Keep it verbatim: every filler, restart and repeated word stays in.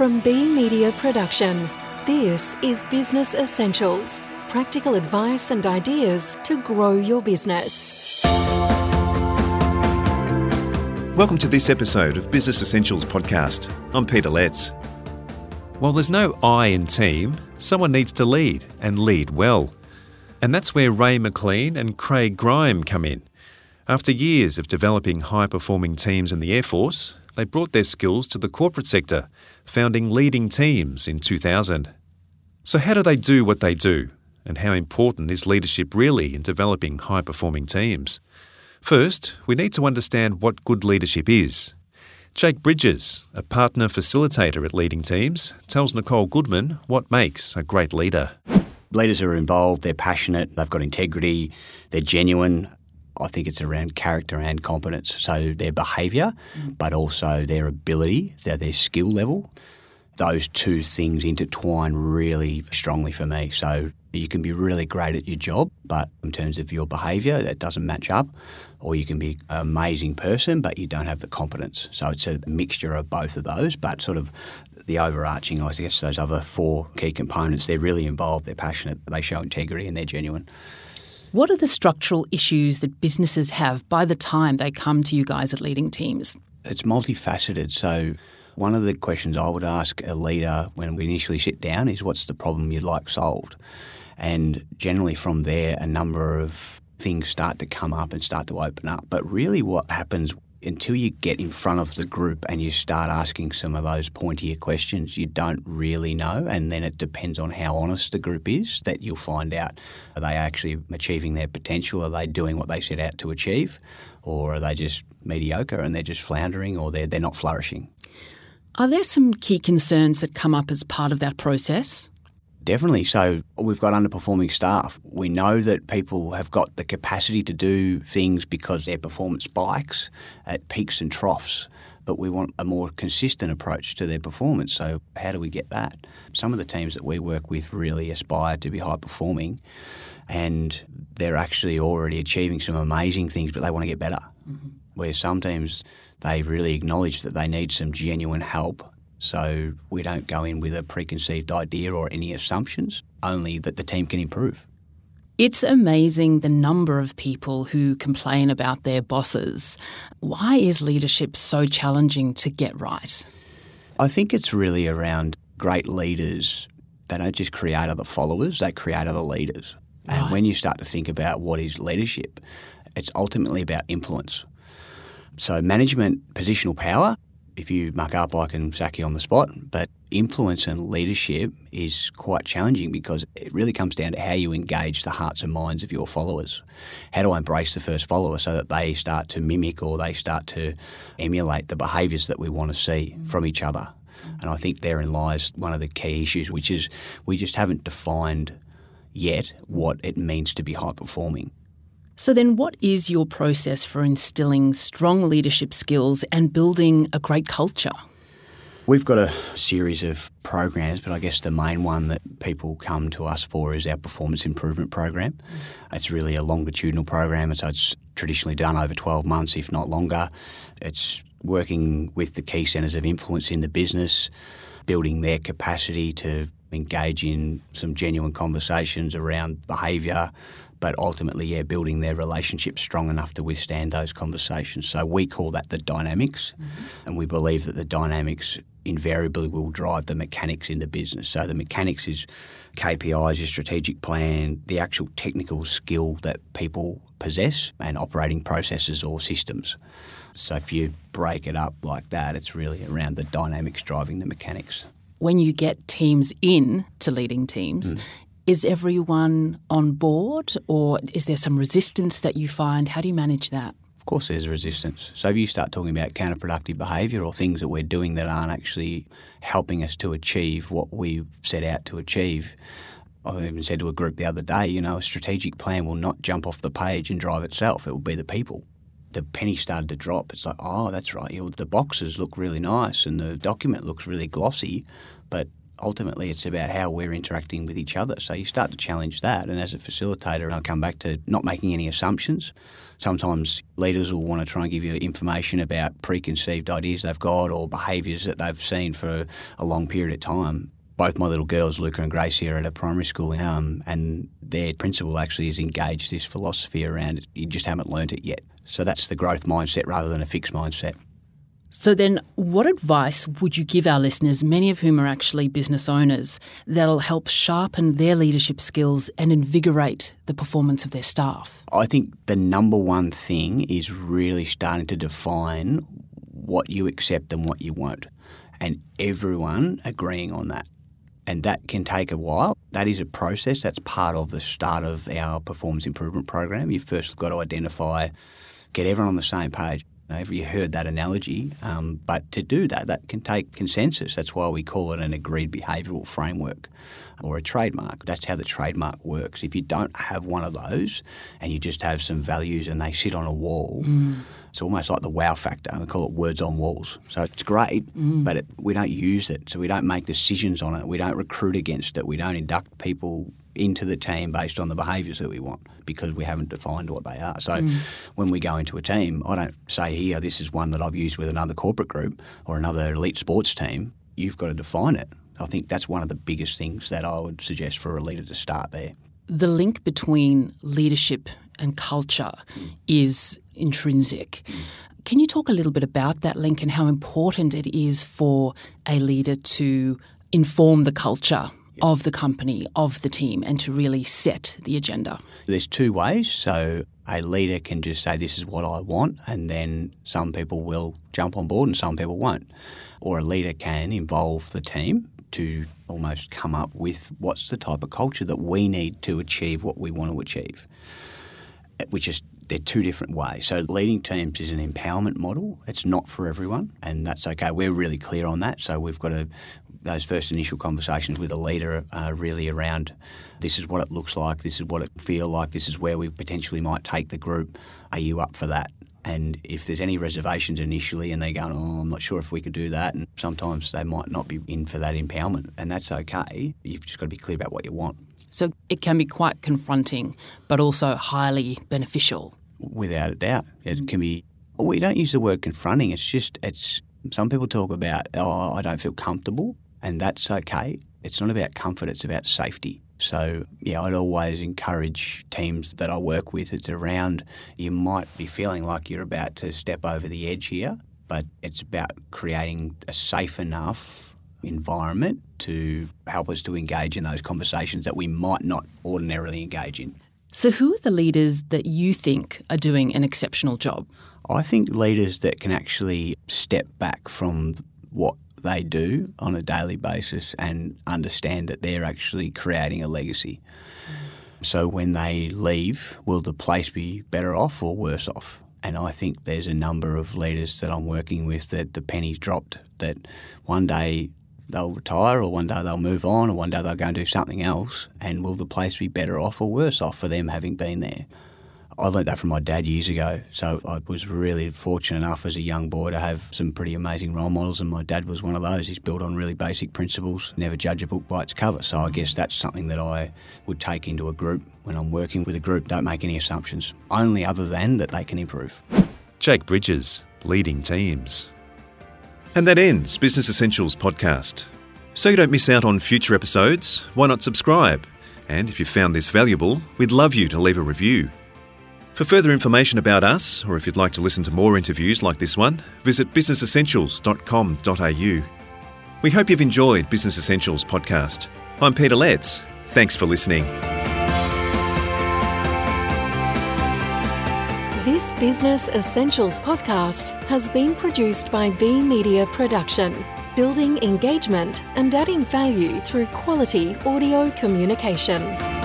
From B Media Production, this is Business Essentials, practical advice and ideas to grow your business. Welcome to this episode of Business Essentials Podcast. I'm Peter Letts. While there's no I in team, someone needs to lead, and lead well. And that's where Ray McLean and Craig Grime come in. After years of developing high-performing teams in the Air Force, they brought their skills to the corporate sector, founding Leading Teams in two thousand. So how do they do what they do? And how important is leadership really in developing high-performing teams? First, we need to understand what good leadership is. Jake Bridges, a partner facilitator at Leading Teams, tells Nicole Goodman what makes a great leader. Leaders are involved, they're passionate, they've got integrity, they're genuine. I think it's around character and competence. So their behaviour, but also their ability, their, their skill level. Those two things intertwine really strongly for me. So you can be really great at your job, but in terms of your behaviour, that doesn't match up. Or you can be an amazing person, but you don't have the competence. So it's a mixture of both of those, but sort of the overarching, I guess, those other four key components. They're really involved, they're passionate, they show integrity, and they're genuine. What are the structural issues that businesses have by the time they come to you guys at Leading Teams? It's multifaceted. So one of the questions I would ask a leader when we initially sit down is, what's the problem you'd like solved? And generally from there, a number of things start to come up and start to open up. But really what happens until you get in front of the group and you start asking some of those pointier questions, you don't really know. And then it depends on how honest the group is that you'll find out, are they actually achieving their potential? Are they doing what they set out to achieve? Or are they just mediocre and they're just floundering, or they're, they're not flourishing? Are there some key concerns that come up as part of that process? Definitely. So we've got underperforming staff. We know that people have got the capacity to do things because their performance spikes at peaks and troughs, but we want a more consistent approach to their performance. So how do we get that? Some of the teams that we work with really aspire to be high performing, and they're actually already achieving some amazing things, but they want to get better. Mm-hmm. Where some teams, they really acknowledge that they need some genuine help. So we don't go in with a preconceived idea or any assumptions, only that the team can improve. It's amazing the number of people who complain about their bosses. Why is leadership so challenging to get right? I think it's really around great leaders. They don't just create other followers, they create other leaders. Right. And when you start to think about what is leadership, it's ultimately about influence. So management, positional power. If you muck up, I can sack you on the spot. But influence and leadership is quite challenging because it really comes down to how you engage the hearts and minds of your followers. How do I embrace the first follower so that they start to mimic or they start to emulate the behaviours that we want to see mm. from each other? Mm. And I think therein lies one of the key issues, which is we just haven't defined yet what it means to be high-performing. So then what is your process for instilling strong leadership skills and building a great culture? We've got a series of programs, but I guess the main one that people come to us for is our performance improvement program. Mm. It's really a longitudinal program, and so it's traditionally done over twelve months, if not longer. It's working with the key centres of influence in the business, building their capacity to engage in some genuine conversations around behaviour, but ultimately, yeah, building their relationships strong enough to withstand those conversations. So we call that the dynamics, mm-hmm. and we believe that the dynamics invariably will drive the mechanics in the business. So the mechanics is K P Is, your strategic plan, the actual technical skill that people possess, and operating processes or systems. So if you break it up like that, it's really around the dynamics driving the mechanics. When you get teams in to Leading Teams, mm. is everyone on board, or is there some resistance that you find? How do you manage that? Of course there's resistance. So if you start talking about counterproductive behaviour or things that we're doing that aren't actually helping us to achieve what we set out to achieve, I even said to a group the other day, you know, a strategic plan will not jump off the page and drive itself. It will be the people. The penny started to drop. It's like, oh, that's right. You know, the boxes look really nice and the document looks really glossy, but ultimately it's about how we're interacting with each other. So you start to challenge that. And as a facilitator, and I'll come back to not making any assumptions. Sometimes leaders will want to try and give you information about preconceived ideas they've got or behaviours that they've seen for a long period of time. Both my little girls, Luca and Gracie, are at a primary school, um, and their principal actually has engaged this philosophy around you just haven't learnt it yet. So that's the growth mindset rather than a fixed mindset. So then what advice would you give our listeners, many of whom are actually business owners, that'll help sharpen their leadership skills and invigorate the performance of their staff? I think the number one thing is really starting to define what you accept and what you won't, and everyone agreeing on that. And that can take a while. That is a process. That's part of the start of our performance improvement program. You've first got to identify, get everyone on the same page. Have you heard that analogy? Um, but to do that, that can take consensus. That's why we call it an agreed behavioural framework or a trademark. That's how the trademark works. If you don't have one of those and you just have some values and they sit on a wall, mm. It's almost like the wow factor. We call it words on walls. So it's great, mm. but it, we don't use it. So we don't make decisions on it. We don't recruit against it. We don't induct people into the team based on the behaviours that we want because we haven't defined what they are. So mm. when we go into a team, I don't say, here, this is one that I've used with another corporate group or another elite sports team. You've got to define it. I think that's one of the biggest things that I would suggest for a leader to start there. The link between leadership and culture mm. is intrinsic. Mm. Can you talk a little bit about that link and how important it is for a leader to inform the culture of the company, of the team, and to really set the agenda? There's two ways. So a leader can just say, this is what I want, and then some people will jump on board and some people won't. Or a leader can involve the team to almost come up with what's the type of culture that we need to achieve what we want to achieve, which is they're two different ways. So Leading Teams is an empowerment model. It's not for everyone, and that's okay. We're really clear on that. So we've got to those first initial conversations with a leader are really around this is what it looks like, this is what it feel like, this is where we potentially might take the group. Are you up for that? And if there's any reservations initially and they're going, oh, I'm not sure if we could do that, and sometimes they might not be in for that empowerment, and that's okay. You've just got to be clear about what you want. So it can be quite confronting but also highly beneficial. Without a doubt. It can be – we don't use the word confronting. It's just – it's some people talk about, oh, I don't feel comfortable. And that's okay. It's not about comfort, it's about safety. So, yeah, I'd always encourage teams that I work with, it's around you might be feeling like you're about to step over the edge here, but it's about creating a safe enough environment to help us to engage in those conversations that we might not ordinarily engage in. So who are the leaders that you think are doing an exceptional job? I think leaders that can actually step back from what they do on a daily basis and understand that they're actually creating a legacy. Mm. So when they leave, will the place be better off or worse off? And I think there's a number of leaders that I'm working with that the penny's dropped, that one day they'll retire or one day they'll move on or one day they'll go and do something else, and will the place be better off or worse off for them having been there? I learnt that from my dad years ago, so I was really fortunate enough as a young boy to have some pretty amazing role models, and my dad was one of those. He's built on really basic principles, never judge a book by its cover, so I guess that's something that I would take into a group. When I'm working with a group, don't make any assumptions, only other than that they can improve. Jake Bridges, Leading Teams. And that ends Business Essentials podcast. So you don't miss out on future episodes, why not subscribe? And if you found this valuable, we'd love you to leave a review. For further information about us, or if you'd like to listen to more interviews like this one, visit business essentials dot com dot a u. We hope you've enjoyed Business Essentials podcast. I'm Peter Letts. Thanks for listening. This Business Essentials podcast has been produced by B Media Production, building engagement and adding value through quality audio communication.